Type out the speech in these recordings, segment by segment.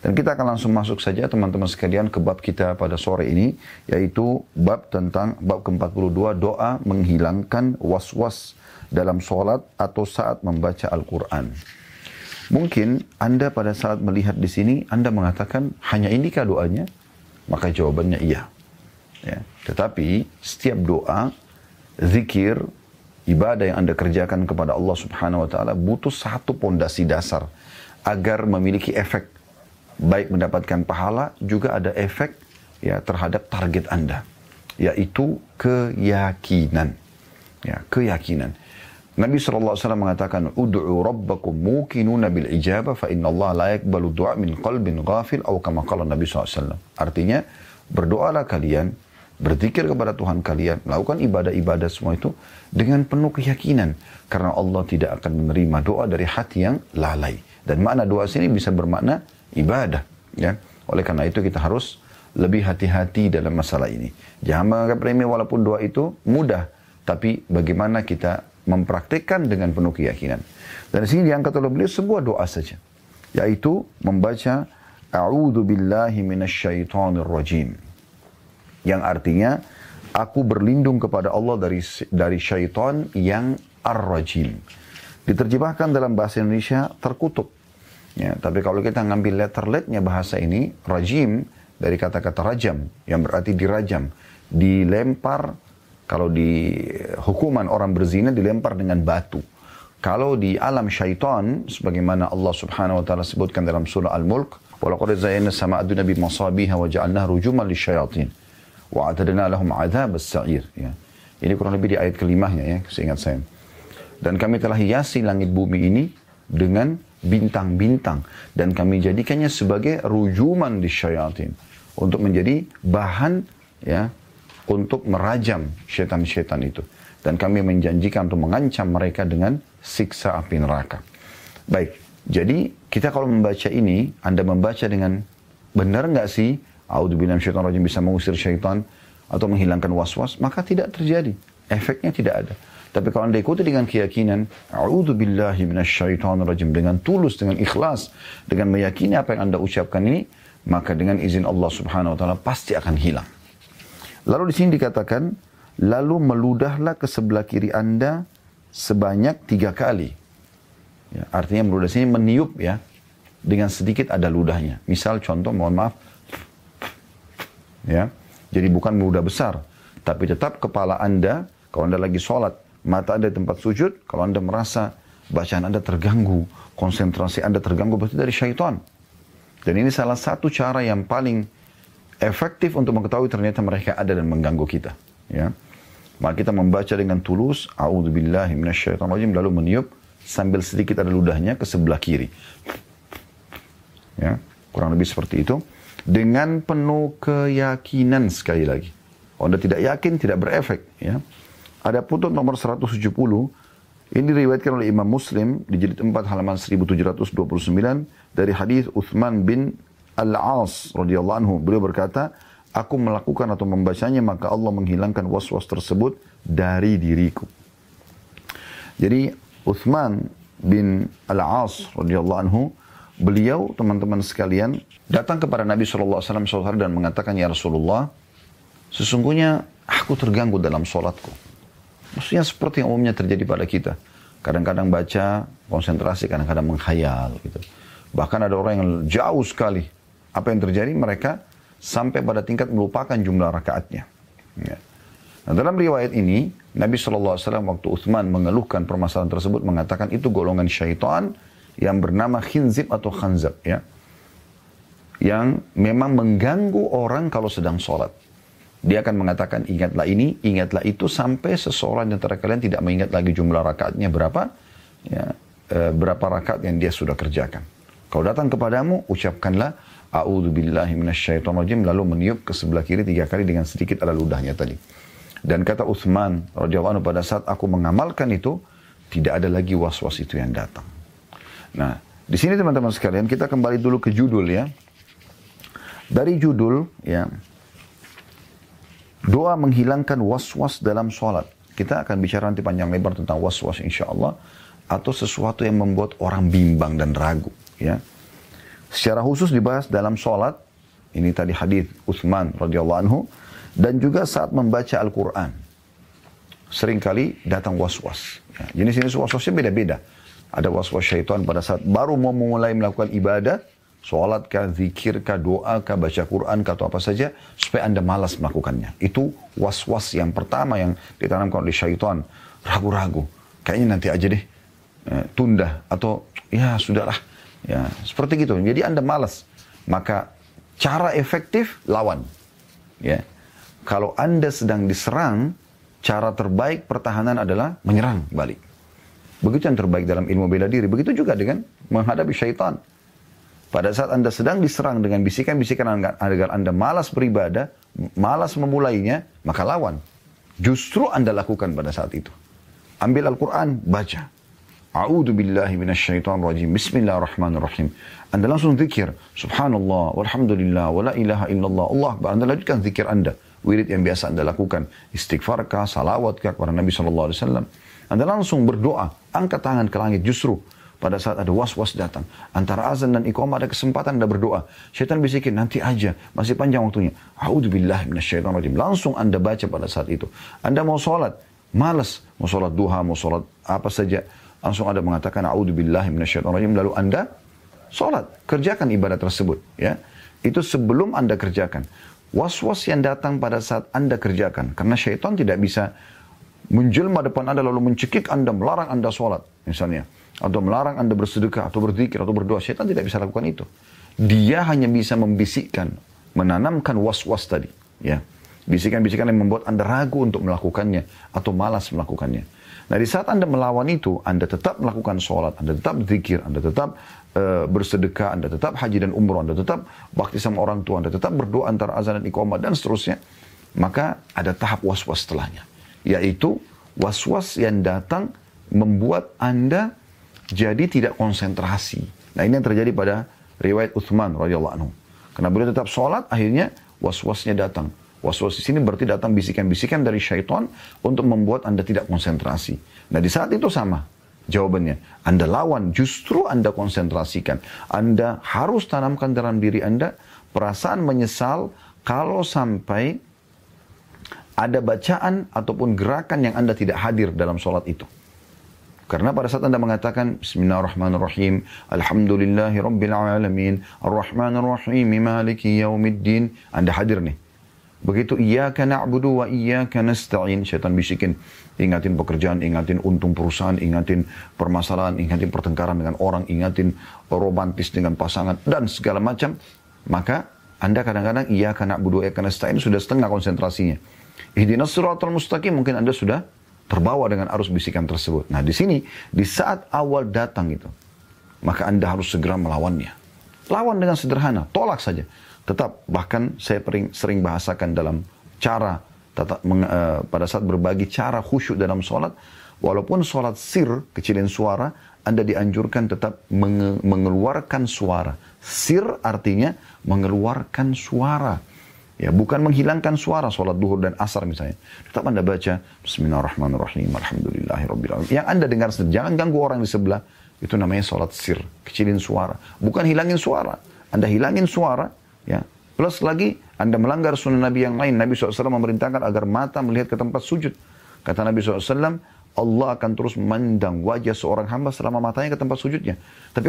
Dan kita akan langsung masuk saja teman-teman sekalian ke bab kita pada sore ini, yaitu bab ke-42, doa menghilangkan was-was dalam sholat atau saat membaca Al-Qur'an. Mungkin Anda pada saat melihat di sini, Anda mengatakan, hanya inikah doanya? Maka jawabannya iya. Ya. Tetapi setiap doa, zikir, ibadah yang Anda kerjakan kepada Allah Subhanahu wa ta'ala butuh satu pondasi dasar agar memiliki efek, baik mendapatkan pahala juga ada efek ya terhadap target Anda, yaitu keyakinan. Ya, keyakinan. Nabi SAW mengatakan, "Ud'u rabbakum muqinuna bil ijabah fa innallaha la yaqbalu du'a min qalbin ghafil" atau kama qala Nabi SAW. Artinya, berdoalah kalian, berzikir kepada Tuhan kalian, melakukan ibadah-ibadah semua itu dengan penuh keyakinan, karena Allah tidak akan menerima doa dari hati yang lalai. Dan makna doa sini bisa bermakna ibadah, ya. Oleh karena itu kita harus lebih hati-hati dalam masalah ini. Jangan menganggap remeh walaupun doa itu mudah, tapi bagaimana kita mempraktikkan dengan penuh keyakinan. Dan di sini diangkat oleh beliau sebuah doa saja, yaitu membaca A'udzu billahi minasyaitonir rajim, yang artinya, aku berlindung kepada Allah dari syaitan yang ar-rajim. Diterjemahkan dalam bahasa Indonesia, terkutuk. Ya, tapi kalau kita ngambil letter-letternya bahasa ini, rajim, dari kata-kata rajam, yang berarti dirajam. Dilempar, kalau di hukuman orang berzina, dilempar dengan batu. Kalau di alam syaitan, sebagaimana Allah Subhanahu wa ta'ala sebutkan dalam surah Al-Mulk, walaqad zayyana sama'aduna bimasabiha wa ja'alnaha rujuman lisyayatin. Wa'atadna lahum 'adzabas sa'ir, ya. Ini kurang lebih di ayat kelimahnya ya, seingat saya. Dan kami telah hiasi langit bumi ini dengan bintang-bintang dan kami jadikannya sebagai rujuman lisyayatin, untuk menjadi bahan ya untuk merajam syaitan-syaitan itu. Dan kami menjanjikan untuk mengancam mereka dengan siksa api neraka. Baik, jadi kita kalau membaca ini, Anda membaca dengan benar nggak sih? A'udzubillahi minasyaitonirrajim bisa mengusir syaitan atau menghilangkan was-was, maka tidak terjadi. Efeknya tidak ada. Tapi kalau Anda ikuti dengan keyakinan, A'udzubillahi minasyaitonirrajim, dengan tulus, dengan ikhlas, dengan meyakini apa yang Anda ucapkan ini, maka dengan izin Allah Subhanahu wa ta'ala pasti akan hilang. Lalu di sini dikatakan, lalu meludahlah ke sebelah kiri Anda sebanyak 3 kali. Ya, artinya meludah sini meniup ya, dengan sedikit ada ludahnya. Misal contoh, mohon maaf, ya, jadi bukan meludah besar, tapi tetap kepala Anda, kalau Anda lagi sholat, mata Anda di tempat sujud, kalau Anda merasa bacaan Anda terganggu, konsentrasi Anda terganggu, berarti dari syaitan. Dan ini salah satu cara yang paling efektif untuk mengetahui ternyata mereka ada dan mengganggu kita. Ya. Maka kita membaca dengan tulus, A'udzubillahi minasyaitonirrajim, lalu meniup sambil sedikit ada ludahnya ke sebelah kiri. Ya, kurang lebih seperti itu. Dengan penuh keyakinan sekali lagi. Kalau Anda tidak yakin, tidak berefek. Ya. Ada putut nomor 170, ini diriwayatkan oleh Imam Muslim, di jilid 4 halaman 1729, dari hadis Uthman bin Al-As, radhiyallahu anhu. Beliau berkata, aku melakukan atau membacanya, maka Allah menghilangkan was-was tersebut dari diriku. Jadi, Uthman bin Al-As, radhiyallahu anhu, beliau, teman-teman sekalian, datang kepada Nabi SAW dan mengatakan, ya Rasulullah, sesungguhnya aku terganggu dalam sholatku. Maksudnya seperti yang umumnya terjadi pada kita. Kadang-kadang baca, konsentrasi, kadang-kadang menghayal. Gitu. Bahkan ada orang yang jauh sekali. Apa yang terjadi? Mereka sampai pada tingkat melupakan jumlah rakaatnya. Ya. Nah, dalam riwayat ini, Nabi SAW waktu Uthman mengeluhkan permasalahan tersebut, mengatakan itu golongan syaitan, yang bernama khinzib atau khanzab, ya, yang memang mengganggu orang kalau sedang sholat. Dia akan mengatakan, ingatlah ini, ingatlah itu, sampai seseorang antara kalian tidak mengingat lagi jumlah rakaatnya berapa, ya, berapa rakaat yang dia sudah kerjakan. Kalau datang kepadamu, ucapkanlah, A'udzubillahi minasyaitonirrajim, lalu meniup ke sebelah kiri 3 kali dengan sedikit ada ludahnya tadi. Dan kata Uthman, radhiyallahu anhu, pada saat aku mengamalkan itu, tidak ada lagi was-was itu yang datang. Nah, di sini teman-teman sekalian, kita kembali dulu ke judul ya. Dari judul ya, doa menghilangkan was-was dalam sholat. Kita akan bicara nanti panjang lebar tentang was-was insya Allah, atau sesuatu yang membuat orang bimbang dan ragu ya. Secara khusus dibahas dalam sholat, ini tadi hadis Uthman radhiyallahu anhu, dan juga saat membaca Al-Qur'an. Seringkali datang was-was. Ya, jenis-jenis was-wasnya beda-beda. Ada was-was syaitan pada saat baru mau mulai melakukan ibadah, sholat kah, zikir kah, doa kah, baca Quran kah, atau apa saja, supaya Anda malas melakukannya. Itu was-was yang pertama yang ditanamkan oleh syaitan. Ragu-ragu, kayaknya nanti aja deh, tunda, atau ya sudahlah, ya seperti gitu. Jadi Anda malas. Maka cara efektif lawan. Ya, kalau Anda sedang diserang, cara terbaik pertahanan adalah menyerang balik. Begitu yang terbaik dalam ilmu bela diri. Begitu juga dengan menghadapi syaitan. Pada saat Anda sedang diserang dengan bisikan-bisikan agar Anda malas beribadah, malas memulainya, maka lawan. Justru Anda lakukan pada saat itu. Ambil Al-Quran, baca. A'udhu billahi minasyaitan rajim, bismillahirrahmanirrahim. Anda langsung zikir. Subhanallah, walhamdulillah, wa la ilaha illallah, Allah. Anda lanjutkan zikir Anda. Wirid yang biasa Anda lakukan. Istighfarkah, salawatkah kepada Nabi SAW. Anda langsung berdoa. Angkat tangan ke langit justru. Pada saat ada was-was datang. Antara azan dan iqamah ada kesempatan Anda berdoa. Syaitan bisikin, nanti aja. Masih panjang waktunya. A'udzubillahi minasyaitonirrajim. Langsung Anda baca pada saat itu. Anda mau sholat, malas. Mau sholat duha, mau sholat apa saja. Langsung Anda mengatakan, A'udzubillahi minasyaitonirrajim. Lalu Anda sholat. Kerjakan ibadah tersebut. Ya, itu sebelum Anda kerjakan. Was-was yang datang pada saat Anda kerjakan. Karena syaitan tidak bisa menjelma depan Anda lalu mencekik Anda, melarang Anda sholat. Misalnya. Atau melarang Anda bersedekah, atau berzikir, atau berdoa. Syaitan tidak bisa lakukan itu. Dia hanya bisa membisikkan, menanamkan was-was tadi. Ya, bisikan-bisikan yang membuat Anda ragu untuk melakukannya, atau malas melakukannya. Nah, di saat Anda melawan itu, Anda tetap melakukan sholat, Anda tetap zikir, Anda tetap bersedekah, Anda tetap haji dan umroh, Anda tetap bakti sama orang tua, Anda tetap berdoa antara azan dan iqamah, dan seterusnya. Maka ada tahap was-was setelahnya. Yaitu, was-was yang datang membuat Anda jadi tidak konsentrasi. Nah, ini yang terjadi pada riwayat Uthman radhiyallahu anhu. Karena beliau tetap sholat, akhirnya was-wasnya datang. Was-was di sini berarti datang bisikan-bisikan dari syaitan untuk membuat Anda tidak konsentrasi. Nah, di saat itu sama jawabannya. Anda lawan, justru Anda konsentrasikan. Anda harus tanamkan dalam diri Anda perasaan menyesal kalau sampai ada bacaan ataupun gerakan yang Anda tidak hadir dalam sholat itu. Karena pada saat Anda mengatakan Bismillahirrahmanirrahim, Alhamdulillahi Rabbil Alamin, Ar-Rahmanirrahim, Maliki Yaumiddin. Anda hadir nih. Begitu Iyyaka na'budu wa Iyyaka nasta'in, syaitan bisikin, ingatin pekerjaan, ingatin untung perusahaan, ingatin permasalahan, ingatin pertengkaran dengan orang, ingatin romantis dengan pasangan, dan segala macam. Maka Anda kadang-kadang Iyyaka na'budu wa Iyyaka nasta'in sudah setengah konsentrasinya. Ihdinas siratal mustaqim, mungkin Anda sudah terbawa dengan arus bisikan tersebut. Nah, di sini, di saat awal datang itu, maka Anda harus segera melawannya. Lawan dengan sederhana, tolak saja. Tetap, bahkan saya sering bahasakan dalam cara, pada saat berbagi cara khusyuk dalam sholat, walaupun sholat sir, kecilin suara, Anda dianjurkan tetap mengeluarkan suara. Sir artinya mengeluarkan suara. Ya, bukan menghilangkan suara sholat duhur dan asar misalnya. Tetap Anda baca Bismillahirrahmanirrahim, Alhamdulillahirrabbilalamin. Yang Anda dengar, jangan ganggu orang di sebelah. Itu namanya sholat sir. Kecilin suara. Bukan hilangin suara. Anda hilangin suara. Ya. Plus lagi, Anda melanggar sunnah Nabi yang lain. Nabi SAW memerintahkan agar mata melihat ke tempat sujud. Kata Nabi SAW, Allah akan terus memandang wajah seorang hamba selama matanya ke tempat sujudnya. Tapi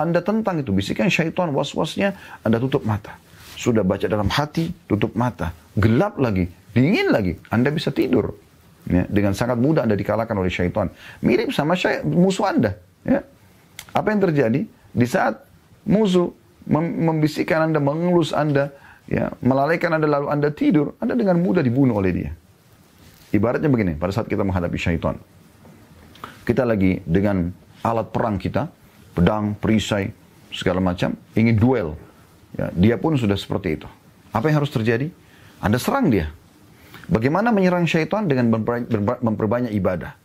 Anda tentang itu. Bisikan syaitan, was-wasnya, Anda tutup mata. Sudah baca dalam hati, tutup mata. Gelap lagi, dingin lagi. Anda bisa tidur. Ya, dengan sangat mudah Anda dikalahkan oleh syaitan. Mirip sama musuh Anda. Ya. Apa yang terjadi? Di saat musuh membisikkan Anda, mengelus Anda, ya, melalaikan Anda, lalu Anda tidur, Anda dengan mudah dibunuh oleh dia. Ibaratnya begini, pada saat kita menghadapi syaitan. Kita lagi dengan alat perang kita, pedang, perisai, segala macam, ingin duel. Ya, dia pun sudah seperti itu. Apa yang harus terjadi? Anda serang dia. Bagaimana menyerang syaitan? Dengan memperbanyak ibadah.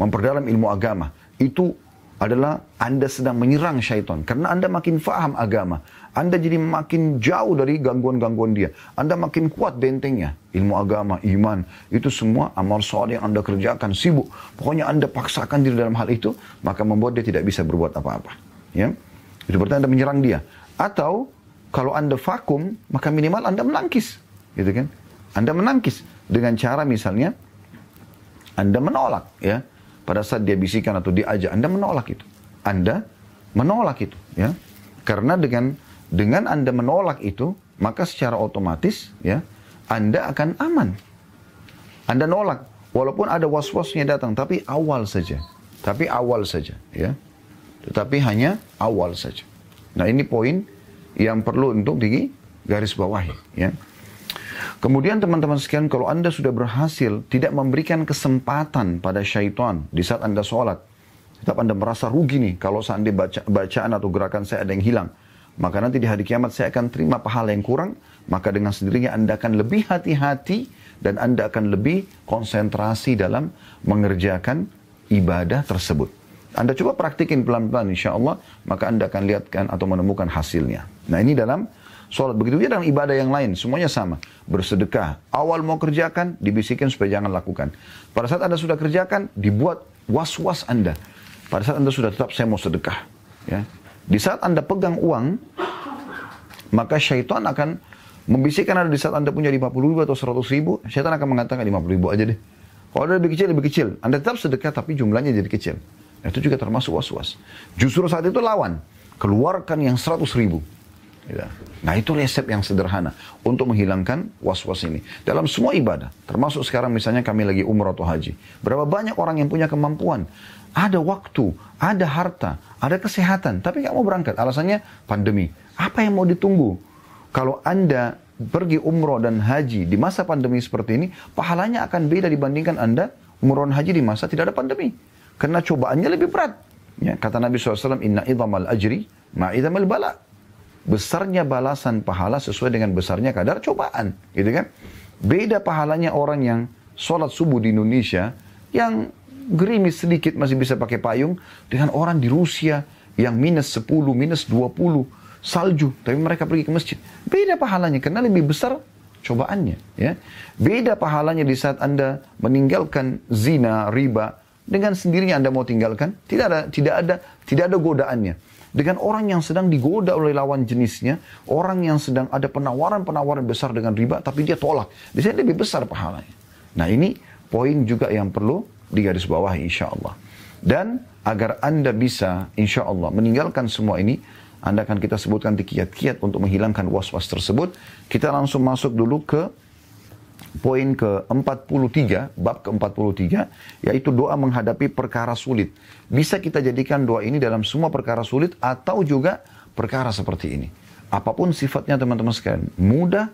Memperdalam ilmu agama. Itu adalah Anda sedang menyerang syaitan. Karena Anda makin faham agama. Anda jadi makin jauh dari gangguan-gangguan dia. Anda makin kuat bentengnya. Ilmu agama, iman. Itu semua amal soleh yang Anda kerjakan. Sibuk. Pokoknya Anda paksakan diri dalam hal itu. Maka membuat dia tidak bisa berbuat apa-apa. Ya? Itu berarti Anda menyerang dia. Atau kalau Anda vakum, maka minimal Anda menangkis, gitu kan? Anda menangkis dengan cara misalnya Anda menolak, ya. Pada saat dia bisikan atau diajak, Anda menolak itu. Anda menolak itu, ya. Karena dengan Anda menolak itu, maka secara otomatis, ya, Anda akan aman. Anda nolak, walaupun ada was-wasnya datang, tapi awal saja. Tapi awal saja, ya. Tetapi hanya awal saja. Nah, ini poin yang perlu untuk digarisbawahi, ya. Kemudian teman-teman sekalian, kalau Anda sudah berhasil tidak memberikan kesempatan pada syaitan di saat Anda sholat, tetap Anda merasa rugi nih, kalau seandainya bacaan atau gerakan saya ada yang hilang, maka nanti di hari kiamat saya akan terima pahala yang kurang, maka dengan sendirinya Anda akan lebih hati-hati dan Anda akan lebih konsentrasi dalam mengerjakan ibadah tersebut. Anda coba praktikin pelan-pelan, insya Allah, maka Anda akan lihatkan atau menemukan hasilnya. Nah, ini dalam sholat. Begitu juga dalam ibadah yang lain, semuanya sama. Bersedekah, awal mau kerjakan, dibisikin supaya jangan lakukan. Pada saat Anda sudah kerjakan, dibuat was-was Anda. Pada saat Anda sudah tetap, saya mau sedekah. Ya. Di saat Anda pegang uang, maka syaitan akan membisikkan Anda. Di saat Anda punya 50 ribu atau 100 ribu, syaitan akan mengatakan 50 ribu aja deh. Kalau ada lebih kecil, Anda tetap sedekah tapi jumlahnya jadi kecil. Itu juga termasuk was-was. Justru saat itu lawan, keluarkan yang 100 ribu. Nah, itu resep yang sederhana untuk menghilangkan was-was ini. Dalam semua ibadah, termasuk sekarang misalnya kami lagi umrah atau haji. Berapa banyak orang yang punya kemampuan, ada waktu, ada harta, ada kesehatan, tapi nggak mau berangkat. Alasannya pandemi. Apa yang mau ditunggu? Kalau Anda pergi umrah dan haji di masa pandemi seperti ini, pahalanya akan beda dibandingkan Anda umrah dan haji di masa tidak ada pandemi. Karena cobaannya lebih berat. Ya, kata Nabi SAW, Inna idhamal ajri ma'idhamal bala. Besarnya balasan pahala sesuai dengan besarnya kadar cobaan, gitu kan? Beda pahalanya orang yang sholat subuh di Indonesia yang gerimis sedikit masih bisa pakai payung dengan orang di Rusia yang minus 10, minus 20 salju, tapi mereka pergi ke masjid. Beda pahalanya karena lebih besar cobaannya, ya. Beda pahalanya di saat Anda meninggalkan zina, riba, dengan sendirinya Anda mau tinggalkan, tidak ada godaannya. Dengan orang yang sedang digoda oleh lawan jenisnya, orang yang sedang ada penawaran-penawaran besar dengan riba, tapi dia tolak. Di sini lebih besar pahalanya. Nah, ini poin juga yang perlu digarisbawahi, insya Allah. Dan agar Anda bisa, insya Allah, meninggalkan semua ini, Anda akan kita sebutkan di kiat-kiat untuk menghilangkan was-was tersebut. Kita langsung masuk dulu ke poin ke-43, bab ke-43, yaitu doa menghadapi perkara sulit. Bisa kita jadikan doa ini dalam semua perkara sulit atau juga perkara seperti ini. Apapun sifatnya teman-teman sekalian, mudah,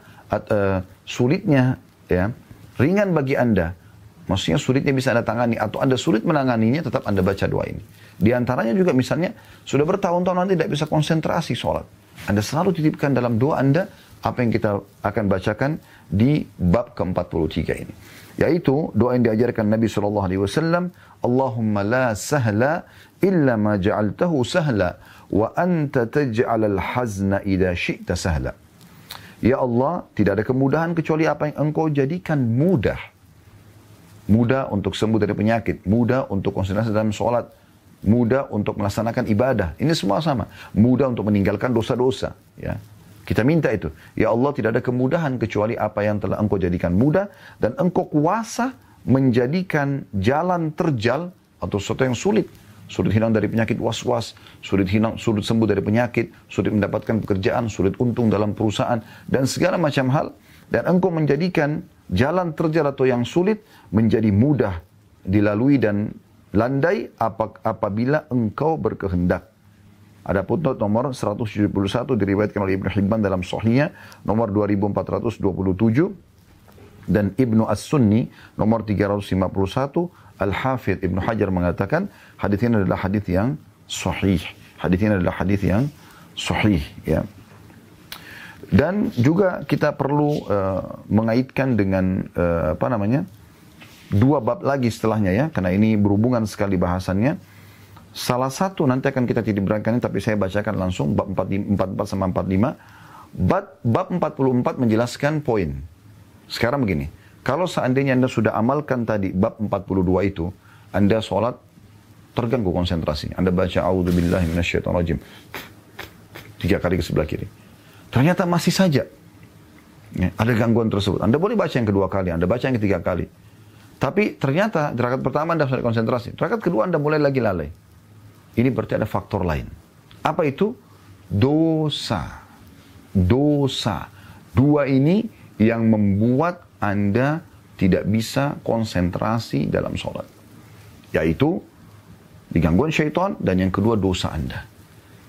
sulitnya, ya, ringan bagi Anda. Maksudnya sulitnya bisa Anda tangani atau Anda sulit menanganinya, tetap Anda baca doa ini. Di antaranya juga misalnya, sudah bertahun-tahun Anda tidak bisa konsentrasi sholat. Anda selalu titipkan dalam doa Anda apa yang kita akan bacakan di bab ke-43 ini. Yaitu doa yang diajarkan Nabi SAW. Allahumma la sahla illa ma ja'altahu sahla wa anta taj'alal hazna idha syi'ta sahla. Ya Allah, tidak ada kemudahan kecuali apa yang Engkau jadikan mudah. Mudah untuk sembuh dari penyakit. Mudah untuk konsentrasi dalam sholat. Mudah untuk melaksanakan ibadah. Ini semua sama. Mudah untuk meninggalkan dosa-dosa. Ya. Kita minta itu. Ya Allah, tidak ada kemudahan kecuali apa yang telah Engkau jadikan mudah. Dan Engkau kuasa menjadikan jalan terjal atau sesuatu yang sulit. Sulit hilang dari penyakit was-was. Sulit sembuh dari penyakit. Sulit mendapatkan pekerjaan. Sulit untung dalam perusahaan. Dan segala macam hal. Dan Engkau menjadikan jalan terjal atau yang sulit menjadi mudah dilalui dan landai apabila Engkau berkehendak. Ada footnote nomor 171 diriwayatkan oleh Ibn Hibban dalam Sahihnya nomor 2427 dan Ibnul As-Sunni nomor 351. Al-Hafidh Ibn Hajar mengatakan hadits ini adalah hadits yang sahih. Hadits ini adalah hadits yang sahih, ya. Dan juga kita perlu mengaitkan dengan dua bab lagi setelahnya, ya, karena ini berhubungan sekali bahasannya. Salah satu nanti akan kita tidurkan, tapi saya bacakan langsung bab 44 sama 45. Bab 44 menjelaskan poin. Sekarang begini, kalau seandainya Anda sudah amalkan tadi bab 42 itu, Anda sholat terganggu konsentrasi. Anda baca, A'udzubillahiminasyaitonirrojim. tiga kali ke sebelah kiri. Ternyata masih saja ya, ada gangguan tersebut. Anda boleh baca yang kedua kali, Anda baca yang ketiga kali. Tapi ternyata rakaat pertama Anda sudah konsentrasi, rakaat kedua Anda mulai lagi lalai. Ini berarti ada faktor lain. Apa itu? Dosa. Dosa. Dua ini yang membuat Anda tidak bisa konsentrasi dalam sholat. Yaitu digangguan syaitan dan yang kedua dosa Anda.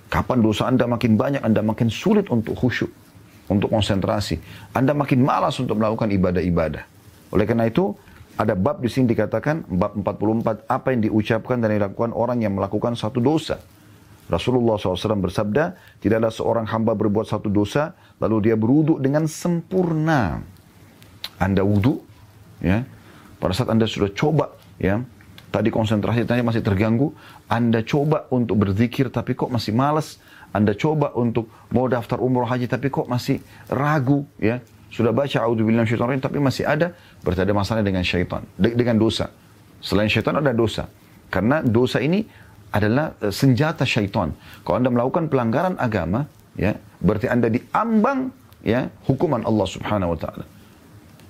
Kapan dosa Anda makin banyak, Anda makin sulit untuk khusyuk, untuk konsentrasi. Anda makin malas untuk melakukan ibadah-ibadah. Oleh karena itu, ada bab di sini dikatakan, bab 44, apa yang diucapkan dan dilakukan orang yang melakukan satu dosa. Rasulullah SAW bersabda, tidaklah seorang hamba berbuat satu dosa, lalu dia berwudu dengan sempurna. Anda wudu, ya. Pada saat Anda sudah coba, ya. Tadi konsentrasi tadi masih terganggu, Anda coba untuk berzikir tapi kok masih malas. Anda coba untuk mau daftar umroh haji tapi kok masih ragu, ya. Sudah baca a'udzubillahi minasyaitonirrajim tapi masih ada, berarti ada masalah dengan syaitan, dengan dosa. Selain syaitan ada dosa. Karena dosa ini adalah senjata syaitan. Kalau Anda melakukan pelanggaran agama, ya, berarti Anda diambang, ya, hukuman Allah Subhanahu wa ta'ala.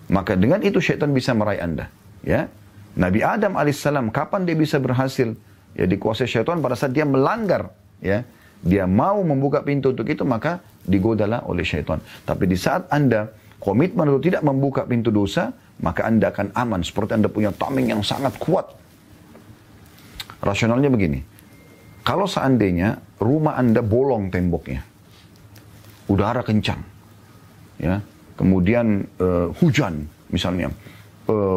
Maka dengan itu syaitan bisa meraih Anda, ya. Nabi Adam alaihissalam kapan dia bisa berhasil? Ya, dikuasai syaitan pada saat dia melanggar, ya. Dia mau membuka pintu untuk itu, maka digodalah oleh syaitan. Tapi di saat Anda komitmen untuk tidak membuka pintu dosa, maka Anda akan aman. Seperti Anda punya tameng yang sangat kuat. Rasionalnya begini. Kalau seandainya rumah Anda bolong temboknya. Udara kencang. Ya, kemudian hujan misalnya.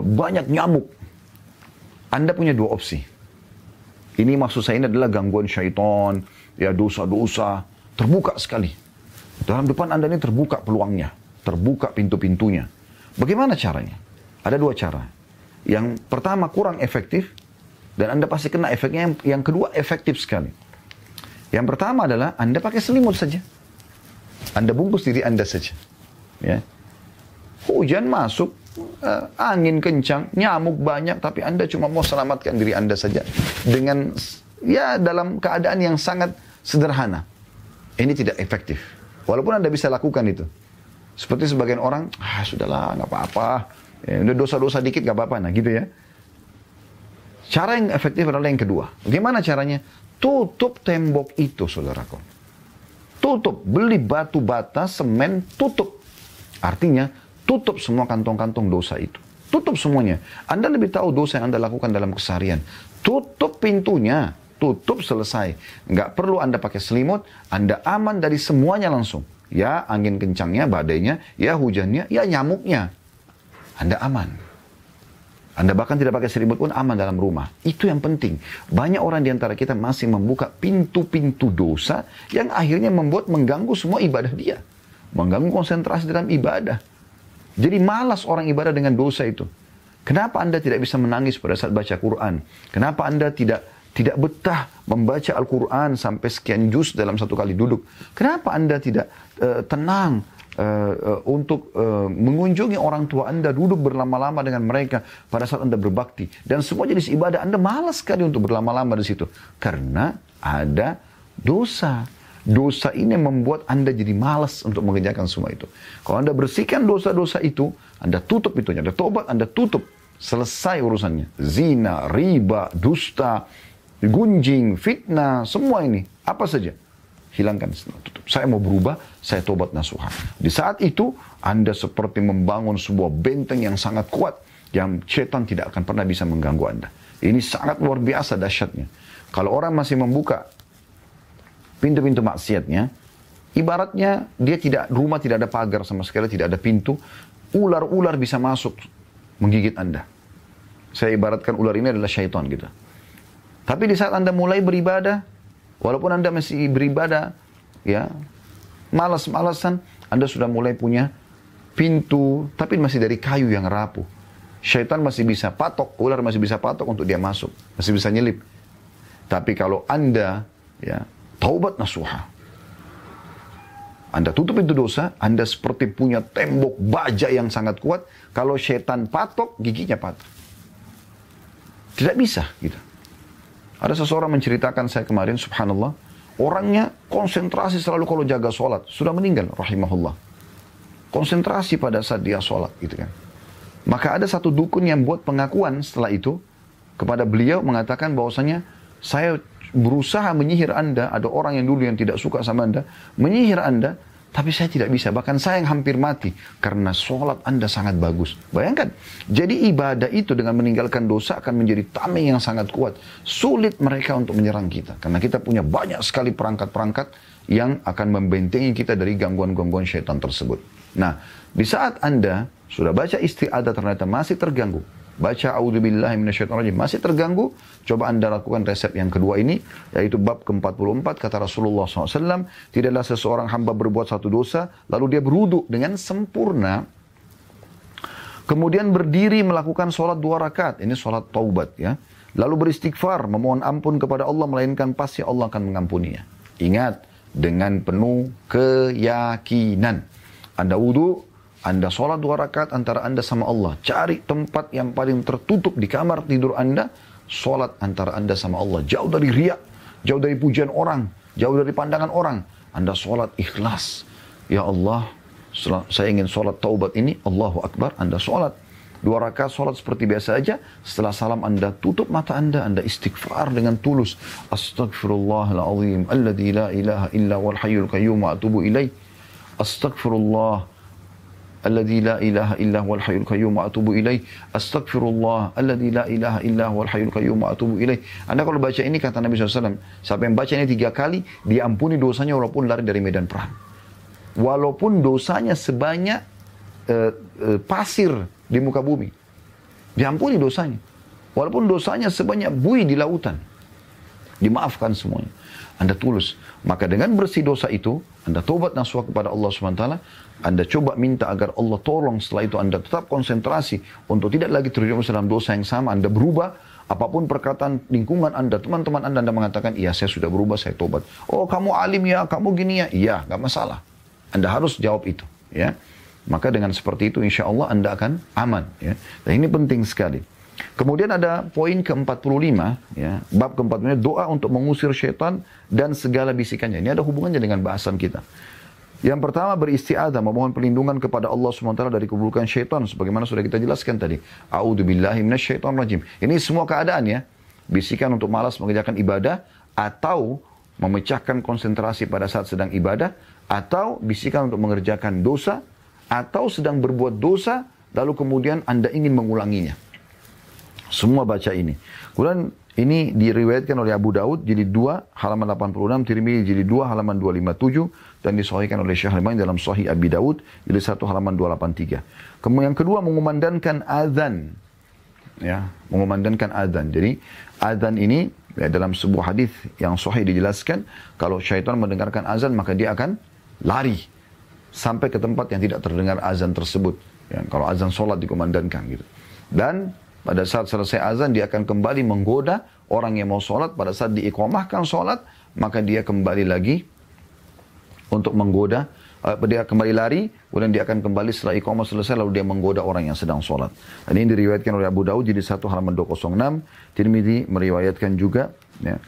Banyak nyamuk. Anda punya dua opsi. Ini maksud saya ini adalah gangguan syaitan. Ya, dosa-dosa. Terbuka sekali. Dalam depan Anda ini terbuka peluangnya. Terbuka pintu-pintunya. Bagaimana caranya? Ada dua cara. Yang pertama kurang efektif. Dan Anda pasti kena efeknya. Yang kedua efektif sekali. Yang pertama adalah Anda pakai selimut saja. Anda bungkus diri Anda saja. Ya. Hujan masuk. Angin kencang. Nyamuk banyak. Tapi Anda cuma mau selamatkan diri Anda saja. Dengan ya dalam keadaan yang sangat sederhana. Ini tidak efektif. Walaupun Anda bisa lakukan itu. Seperti sebagian orang, ah sudahlah, nggak apa-apa. Ya, udah dosa-dosa dikit, nggak apa-apa. Nah, gitu ya. Cara yang efektif adalah yang kedua. Gimana caranya? Tutup tembok itu, saudaraku. Tutup. Beli batu bata, semen, tutup. Artinya, tutup semua kantong-kantong dosa itu. Tutup semuanya. Anda lebih tahu dosa yang Anda lakukan dalam keseharian. Tutup pintunya. Tutup, selesai. Nggak perlu Anda pakai selimut. Anda aman dari semuanya langsung. Ya angin kencangnya, badainya, ya hujannya, ya nyamuknya. Anda aman. Anda bahkan tidak pakai selimut pun aman dalam rumah. Itu yang penting. Banyak orang di antara kita masih membuka pintu-pintu dosa yang akhirnya membuat mengganggu semua ibadah dia. Mengganggu konsentrasi dalam ibadah. Jadi malas orang ibadah dengan dosa itu. Kenapa Anda tidak bisa menangis pada saat baca Quran? Kenapa Anda tidak betah membaca Al-Quran sampai sekian juz dalam satu kali duduk? Kenapa Anda tidak tenang untuk mengunjungi orang tua Anda, duduk berlama-lama dengan mereka pada saat Anda berbakti? Dan semua jenis ibadah Anda malas sekali untuk berlama-lama di situ. Karena ada dosa. Dosa ini membuat Anda jadi malas untuk mengerjakan semua itu. Kalau Anda bersihkan dosa-dosa itu, Anda tutup pintunya. Anda tobat, Anda tutup. Selesai urusannya. Zina, riba, dusta, gunjing, fitnah, semua ini. Apa saja. Hilangkan, tutup. Saya mau berubah, saya tobat nasuha. Di saat itu, Anda seperti membangun sebuah benteng yang sangat kuat. Yang setan tidak akan pernah bisa mengganggu Anda. Ini sangat luar biasa dahsyatnya. Kalau orang masih membuka pintu-pintu maksiatnya, ibaratnya dia tidak, rumah tidak ada pagar sama sekali, tidak ada pintu. Ular-ular bisa masuk, menggigit Anda. Saya ibaratkan ular ini adalah syaitan gitu. Tapi di saat Anda mulai beribadah, walaupun Anda masih beribadah, ya, malas-malasan, Anda sudah mulai punya pintu, tapi masih dari kayu yang rapuh. Syaitan masih bisa patok, ular masih bisa patok untuk dia masuk, masih bisa nyelip. Tapi kalau Anda, ya, taubat nasuha, Anda tutup pintu dosa, Anda seperti punya tembok baja yang sangat kuat. Kalau syaitan patok, giginya patah. Tidak bisa, gitu. Ada seseorang menceritakan saya kemarin, subhanallah, Orangnya konsentrasi selalu kalau jaga sholat. Sudah meninggal, rahimahullah. Konsentrasi pada saat dia sholat, gitu kan. Maka ada satu dukun yang buat pengakuan setelah itu. Kepada beliau mengatakan bahwasanya, saya berusaha menyihir Anda. Ada orang yang dulu yang tidak suka sama Anda. Menyihir Anda, tapi saya tidak bisa. Bahkan saya yang hampir mati. Karena sholat Anda sangat bagus. Bayangkan. Jadi ibadah itu dengan meninggalkan dosa akan menjadi tameng yang sangat kuat. Sulit mereka untuk menyerang kita. Karena kita punya banyak sekali perangkat-perangkat yang akan membentengi kita dari gangguan-gangguan syaitan tersebut. Nah, di saat Anda sudah baca isti'adzah ternyata masih terganggu. Baca a'udzubillahi minasyaitonirrajim masih terganggu, coba Anda lakukan resep yang kedua ini, yaitu bab ke-44 kata Rasulullah SAW, tidaklah seseorang hamba berbuat satu dosa, lalu dia berwudu dengan sempurna, kemudian berdiri melakukan sholat 2 rakaat, ini sholat taubat ya, lalu beristighfar, memohon ampun kepada Allah, melainkan pasti Allah akan mengampuninya. Ingat, dengan penuh keyakinan. Anda wudu, Anda sholat 2 rakaat antara Anda sama Allah. Cari tempat yang paling tertutup di kamar tidur Anda. Sholat antara Anda sama Allah. Jauh dari riya, jauh dari pujian orang, jauh dari pandangan orang. Anda sholat ikhlas. Ya Allah, saya ingin sholat taubat ini. Allahu Akbar, Anda sholat. 2 rakaat sholat seperti biasa aja. Setelah salam Anda tutup mata Anda. Anda istighfar dengan tulus. Astagfirullahaladzim. Alladzi la ilaha illa wal hayyul qayyum wa atubu ilaih. Astagfirullah. Alladzi la ilaha illa huwal hayyul qayyum wa atubu ilaih. Astaghfirullah. Alladzi la ilaha illa huwal hayyul qayyum wa atubu ilaih. Anda kalau baca ini, kata Nabi SAW, siapa yang baca ini 3 kali, diampuni dosanya walaupun lari dari medan perang. Walaupun dosanya sebanyak pasir di muka bumi. Diampuni dosanya. Walaupun dosanya sebanyak buih di lautan. Dimaafkan semuanya. Anda tulus. Maka dengan bersih dosa itu, Anda tobat nasuha kepada Allah SWT, Anda coba minta agar Allah tolong. Setelah itu Anda tetap konsentrasi untuk tidak lagi terjerumus dalam dosa yang sama. Anda berubah, apapun perkataan lingkungan Anda, teman-teman Anda mengatakan, iya saya sudah berubah, saya tobat. Oh kamu alim ya, kamu gini ya. Iya, gak masalah. Anda harus jawab itu. Ya. Maka dengan seperti itu insya Allah Anda akan aman. Ya. Dan ini penting sekali. Kemudian ada poin ke-45, ya, bab ke-45, doa untuk mengusir syaitan dan segala bisikannya. Ini ada hubungannya dengan bahasan kita. Yang pertama beristi'adzah, memohon perlindungan kepada Allah SWT dari keburukan syaitan. Sebagaimana sudah kita jelaskan tadi. A'udzubillahi minasyaitonirrajim. Ini semua keadaan ya. Bisikan untuk malas mengerjakan ibadah atau memecahkan konsentrasi pada saat sedang ibadah. Atau bisikan untuk mengerjakan dosa atau sedang berbuat dosa lalu kemudian Anda ingin mengulanginya. Semua baca ini. Kemudian ini diriwayatkan oleh Abu Daud jilid 2 halaman 86, Tirmizi jilid 2 halaman 257 dan disahihkan oleh Syekh Albani dalam Sahih Abi Daud jilid 1 halaman 283. Kemudian yang kedua mengumandangkan azan. Ya, mengumandangkan azan. Jadi azan ini ya, dalam sebuah hadis yang sahih dijelaskan kalau syaitan mendengarkan azan maka dia akan lari sampai ke tempat yang tidak terdengar azan tersebut. Ya, kalau azan salat dikumandangkan gitu. Dan pada saat selesai azan, dia akan kembali menggoda orang yang mau sholat. Pada saat diiqamahkan sholat, maka dia kembali lagi untuk menggoda. Dia kembali lari, kemudian dia akan kembali setelah iqamah selesai, lalu dia menggoda orang yang sedang sholat. Dan ini diriwayatkan oleh Abu Daud, jadi 1 halaman 206. Tirmizi meriwayatkan juga, ya,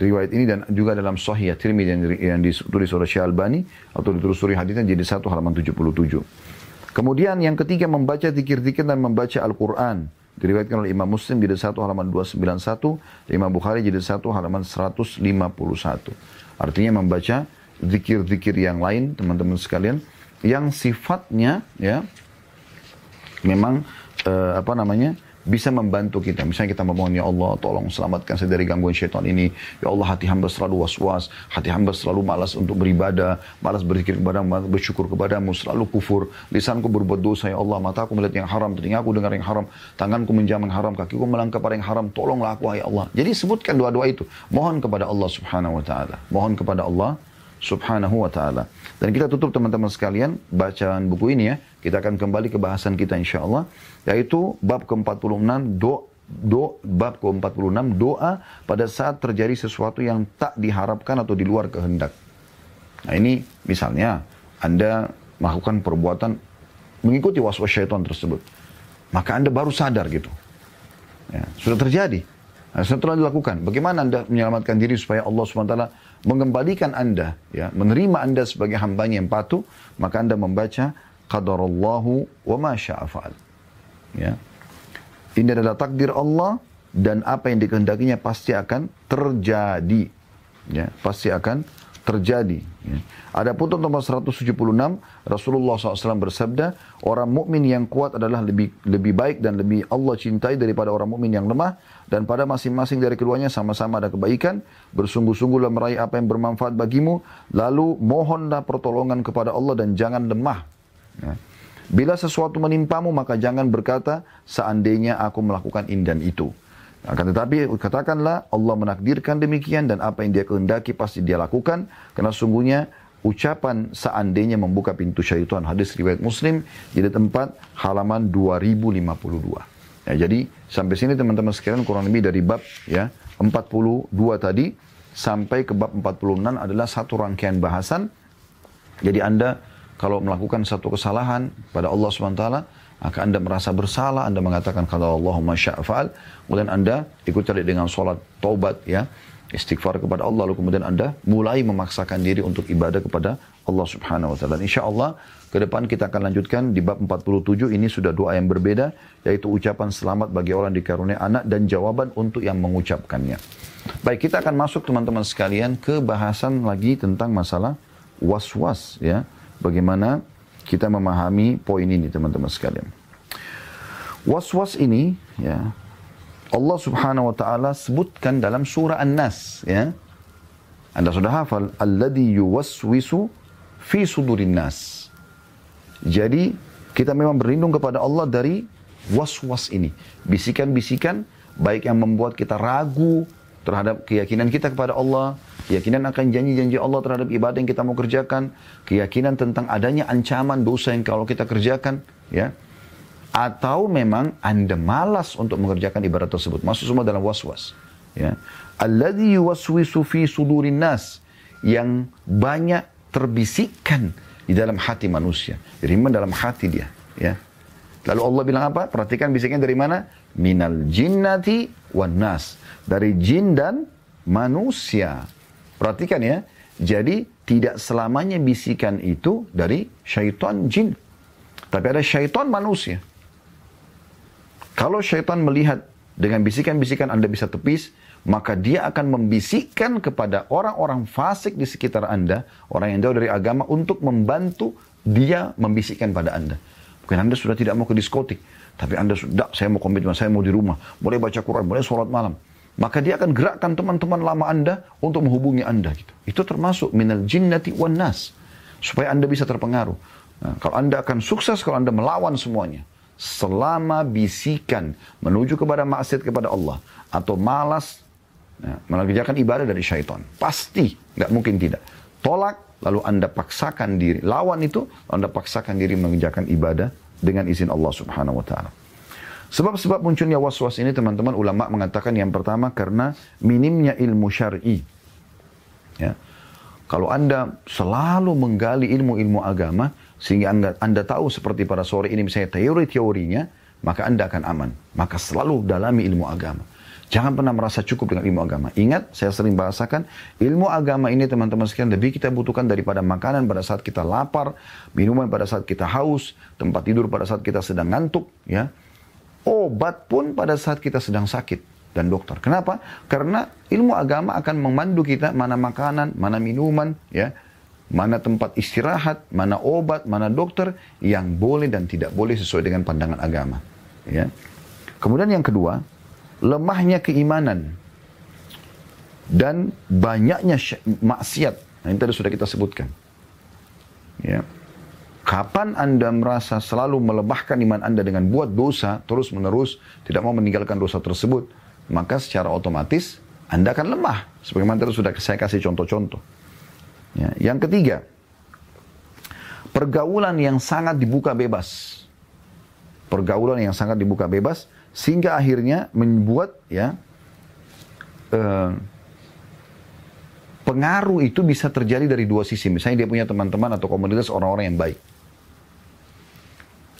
riwayat ini dan juga dalam Sahih Tirmizi yang ditulis oleh Syekh Albani, atau ditelusuri hadisnya jadi 1 halaman 77. Kemudian yang ketiga membaca zikir-zikir dan membaca Al-Qur'an. Diriwayatkan oleh Imam Muslim jilid 1 halaman 291, Imam Bukhari jilid 1 halaman 151. Artinya membaca zikir-zikir yang lain, teman-teman sekalian, yang sifatnya ya memang bisa membantu kita. Misalnya kita memohon, ya Allah tolong selamatkan saya dari gangguan syaitan ini. Ya Allah hati hamba selalu was-was. Hati hamba selalu malas untuk beribadah. Malas berzikir kepadamu, malas bersyukur kepadamu. Selalu kufur. Lisanku berbuat dosa, ya Allah. Mataku melihat yang haram. Telingaku dengar yang haram. Tanganku menjamah yang haram. Kakiku melangkah pada yang haram. Tolonglah aku, ya Allah. Jadi sebutkan doa-doa itu. Mohon kepada Allah subhanahu wa ta'ala. Mohon kepada Allah subhanahu wa ta'ala. Dan kita tutup teman-teman sekalian bacaan buku ini ya. Kita akan kembali ke bahasan kita insya Allah. Yaitu bab ke-46 doa pada saat terjadi sesuatu yang tak diharapkan atau di luar kehendak. Nah ini misalnya Anda melakukan perbuatan mengikuti waswas syaitan tersebut. Maka Anda baru sadar gitu. Ya, sudah terjadi. Nah, setelah dilakukan. Bagaimana Anda menyelamatkan diri supaya Allah SWT mengembalikan Anda, ya, menerima Anda sebagai hambanya yang patuh, maka Anda membaca qadarallahu wa ma syaa fa'al. Ya. Ini adalah takdir Allah dan apa yang dikehendakinya pasti akan terjadi. Ya, pasti akan terjadi. Ya. Adapun nomor 176, Rasulullah SAW bersabda, orang mukmin yang kuat adalah lebih baik dan lebih Allah cintai daripada orang mukmin yang lemah, dan pada masing-masing dari keduanya sama-sama ada kebaikan. Bersungguh-sungguhlah meraih apa yang bermanfaat bagimu, lalu mohonlah pertolongan kepada Allah dan jangan lemah. Ya. Bila sesuatu menimpamu, maka jangan berkata, seandainya aku melakukan ini dan itu. Akan tetapi katakanlah Allah menakdirkan demikian dan apa yang dia kehendaki pasti dia lakukan, karena sungguhnya ucapan seandainya membuka pintu syaitan. Hadis riwayat Muslim di tempat halaman 2052. Ya, jadi sampai sini teman-teman sekalian kurang lebih dari bab ya 42 tadi sampai ke bab 46 adalah satu rangkaian bahasan. Jadi Anda kalau melakukan satu kesalahan pada Allah Subhanahu wa taala, maka Anda merasa bersalah, Anda mengatakan kalau Allahumma sya'fa'al, kemudian Anda ikut cari dengan sholat taubat, ya, istighfar kepada Allah, lalu kemudian Anda mulai memaksakan diri untuk ibadah kepada Allah Subhanahu wa ta'ala. Dan insya Allah ke depan kita akan lanjutkan di bab 47, ini sudah doa yang berbeda, yaitu ucapan selamat bagi orang dikaruniai anak dan jawaban untuk yang mengucapkannya. Baik, kita akan masuk teman-teman sekalian ke bahasan lagi tentang masalah was-was, ya, bagaimana kita memahami poin ini teman-teman sekalian. Was-was ini ya Allah Subhanahu wa taala sebutkan dalam surah An-Nas, ya. Anda sudah hafal alladzi yuwaswisu fi sudurin nas. Jadi kita memang berlindung kepada Allah dari was-was ini. Bisikan-bisikan baik yang membuat kita ragu terhadap keyakinan kita kepada Allah, keyakinan akan janji-janji Allah terhadap ibadah yang kita mau kerjakan, keyakinan tentang adanya ancaman dosa yang kalau kita kerjakan, ya, atau memang Anda malas untuk mengerjakan ibadah tersebut. Masuk semua dalam was-was, ya. Alladzi yuwaswisu fi sudurin nas, yang banyak terbisikkan di dalam hati manusia, diriman dalam hati dia, ya. Lalu Allah bilang apa? Perhatikan bisiknya dari mana? Minal jinnati wan nas. Dari jin dan manusia. Perhatikan ya. Jadi tidak selamanya bisikan itu dari syaitan jin. Tapi ada syaitan manusia. Kalau syaitan melihat dengan bisikan-bisikan Anda bisa tepis, maka dia akan membisikkan kepada orang-orang fasik di sekitar Anda, orang yang jauh dari agama, untuk membantu dia membisikkan pada Anda. Mungkin Anda sudah tidak mau ke diskotik, tapi Anda sudah, saya mau komitmen, saya mau di rumah, boleh baca Quran, boleh sholat malam. Maka dia akan gerakkan teman-teman lama Anda untuk menghubungi Anda. Gitu. Itu termasuk minal jinnati wan nas. Supaya Anda bisa terpengaruh. Nah, kalau Anda akan sukses, kalau Anda melawan semuanya. Selama bisikan menuju kepada maksiat kepada Allah. Atau malas mengerjakan ibadah dari syaitan. Pasti, nggak mungkin tidak. Tolak. Lalu Anda paksakan diri, lawan itu, Anda paksakan diri mengerjakan ibadah dengan izin Allah Subhanahu wa ta'ala. Sebab-sebab munculnya was-was ini teman-teman, ulama mengatakan yang pertama karena minimnya ilmu syar'i. Ya. Kalau Anda selalu menggali ilmu-ilmu agama, sehingga anda tahu seperti pada sore ini misalnya teori-teorinya, maka Anda akan aman. Maka selalu dalami ilmu agama. Jangan pernah merasa cukup dengan ilmu agama. Ingat, saya sering bahasakan, ilmu agama ini teman-teman sekalian lebih kita butuhkan daripada makanan pada saat kita lapar, minuman pada saat kita haus, tempat tidur pada saat kita sedang ngantuk, ya. Obat pun pada saat kita sedang sakit dan dokter. Kenapa? Karena ilmu agama akan memandu kita mana makanan, mana minuman, ya, mana tempat istirahat, mana obat, mana dokter, yang boleh dan tidak boleh sesuai dengan pandangan agama, ya. Kemudian yang kedua, lemahnya keimanan dan banyaknya maksiat. Nah, ini tadi sudah kita sebutkan. Ya. Kapan Anda merasa selalu melebahkan iman Anda dengan buat dosa terus-menerus, tidak mau meninggalkan dosa tersebut, maka secara otomatis Anda akan lemah. Sebagaimana tadi sudah saya kasih contoh-contoh. Ya. Yang ketiga, pergaulan yang sangat dibuka bebas. Pergaulan yang sangat dibuka bebas, sehingga akhirnya membuat ya pengaruh itu bisa terjadi dari dua sisi. Misalnya dia punya teman-teman atau komunitas orang-orang yang baik.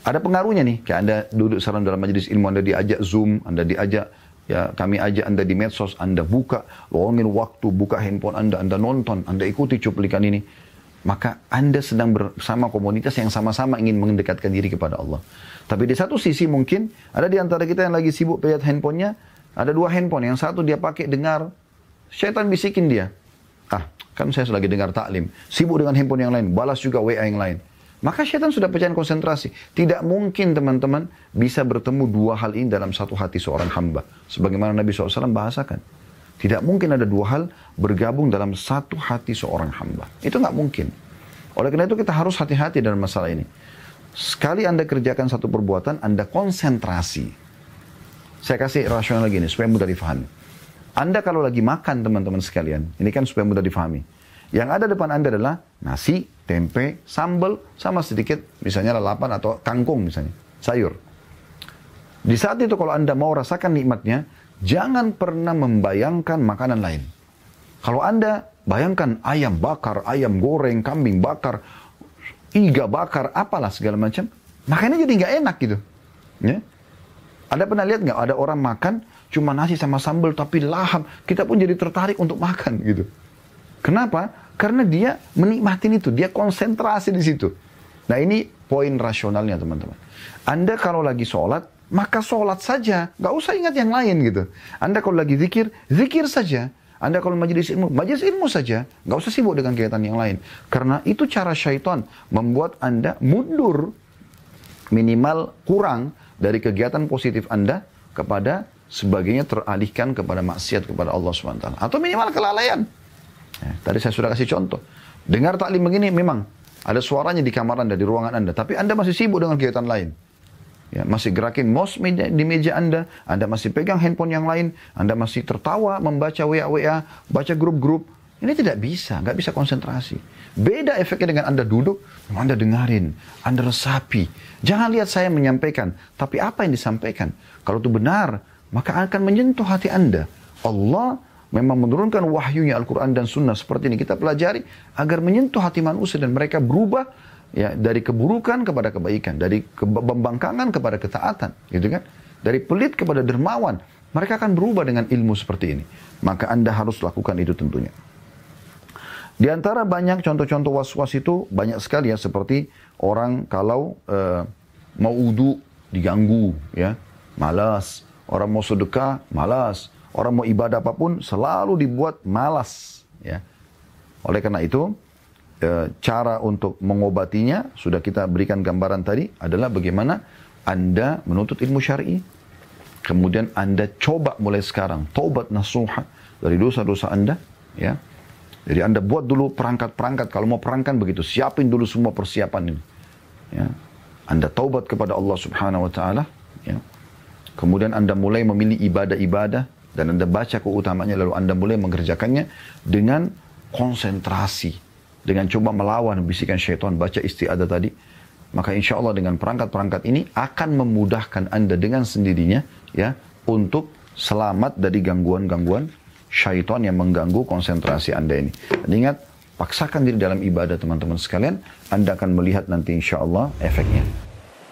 Ada pengaruhnya nih, kayak Anda duduk dalam majelis ilmu, Anda diajak Zoom, Anda diajak Ya, kami ajak Anda di medsos, Anda buka, luangin waktu, buka handphone Anda, Anda nonton, Anda ikuti cuplikan ini. Maka Anda sedang bersama komunitas yang sama-sama ingin mendekatkan diri kepada Allah. Tapi di satu sisi mungkin ada di antara kita yang lagi sibuk lihat handphonenya, ada dua handphone, yang satu dia pakai dengar, syaitan bisikin dia. Ah, kan saya lagi dengar taklim, sibuk dengan handphone yang lain, balas juga WA yang lain. Maka syaitan sudah pecahin konsentrasi. Tidak mungkin teman-teman bisa bertemu dua hal ini dalam satu hati seorang hamba. Sebagaimana Nabi SAW bahasakan. Tidak mungkin ada dua hal bergabung dalam satu hati seorang hamba. Itu nggak mungkin. Oleh karena itu kita harus hati-hati dalam masalah ini. Sekali Anda kerjakan satu perbuatan, Anda konsentrasi. Saya kasih rasional lagi nih, supaya mudah difahami. Anda kalau lagi makan teman-teman sekalian, ini kan supaya mudah difahami. Yang ada depan Anda adalah nasi, tempe, sambal, sama sedikit misalnya lalapan atau kangkung misalnya, sayur. Di saat itu kalau Anda mau rasakan nikmatnya, jangan pernah membayangkan makanan lain. Kalau Anda bayangkan ayam bakar, ayam goreng, kambing bakar, iga bakar, apalah segala macam, makanya jadi nggak enak gitu. Ya? Ada pernah lihat nggak ada orang makan cuma nasi sama sambal tapi lahap, kita pun jadi tertarik untuk makan gitu. Kenapa? Karena dia menikmatin itu, dia konsentrasi di situ. Nah ini poin rasionalnya teman-teman. Anda kalau lagi sholat, maka sholat saja, gak usah ingat yang lain gitu. Anda kalau lagi zikir, zikir saja. Anda kalau majelis ilmu saja, gak usah sibuk dengan kegiatan yang lain. Karena itu cara syaitan membuat Anda mundur, minimal kurang dari kegiatan positif Anda kepada sebagainya, teralihkan kepada maksiat kepada Allah SWT. Atau minimal kelalaian. Ya, tadi saya sudah kasih contoh. Dengar taklim begini memang ada suaranya di kamar Anda, di ruangan Anda. Tapi Anda masih sibuk dengan kegiatan lain. Ya, masih gerakin mouse di meja Anda. Anda masih pegang handphone yang lain. Anda masih tertawa membaca WA-WA, baca grup-grup. Ini tidak bisa, nggak bisa konsentrasi. Beda efeknya dengan Anda duduk, Anda dengerin, Anda resapi. Jangan lihat saya menyampaikan, tapi apa yang disampaikan. Kalau itu benar, maka akan menyentuh hati Anda. Allah memang menurunkan wahyunya Al-Qur'an dan Sunnah seperti ini. Kita pelajari agar menyentuh hati manusia dan mereka berubah ya, dari keburukan kepada kebaikan, dari pembangkangan kepada ketaatan, gitu kan? Dari pelit kepada dermawan. Mereka akan berubah dengan ilmu seperti ini. Maka Anda harus lakukan itu tentunya. Di antara banyak contoh-contoh was-was itu banyak sekali ya, seperti orang kalau mau wudu diganggu ya, malas. Orang mau sedekah malas. Orang mau ibadah apapun selalu dibuat malas. Ya. Oleh karena itu, cara untuk mengobatinya, sudah kita berikan gambaran tadi, adalah bagaimana Anda menuntut ilmu syar'i. Kemudian Anda coba mulai sekarang, taubat nasuha dari dosa-dosa Anda. Ya. Jadi Anda buat dulu perangkat-perangkat, kalau mau perangkan begitu, siapin dulu semua persiapan ini. Ya. Anda taubat kepada Allah Subhanahu wa ta'ala. Ya. Kemudian Anda mulai memilih ibadah-ibadah, dan Anda baca keutamanya, lalu Anda mulai mengerjakannya dengan konsentrasi. Dengan coba melawan bisikan syaitan, baca istiadah tadi. Maka insya Allah dengan perangkat-perangkat ini akan memudahkan Anda dengan sendirinya ya, untuk selamat dari gangguan-gangguan syaitan yang mengganggu konsentrasi Anda ini. Dan ingat, paksakan diri dalam ibadah teman-teman sekalian. Anda akan melihat nanti insya Allah efeknya.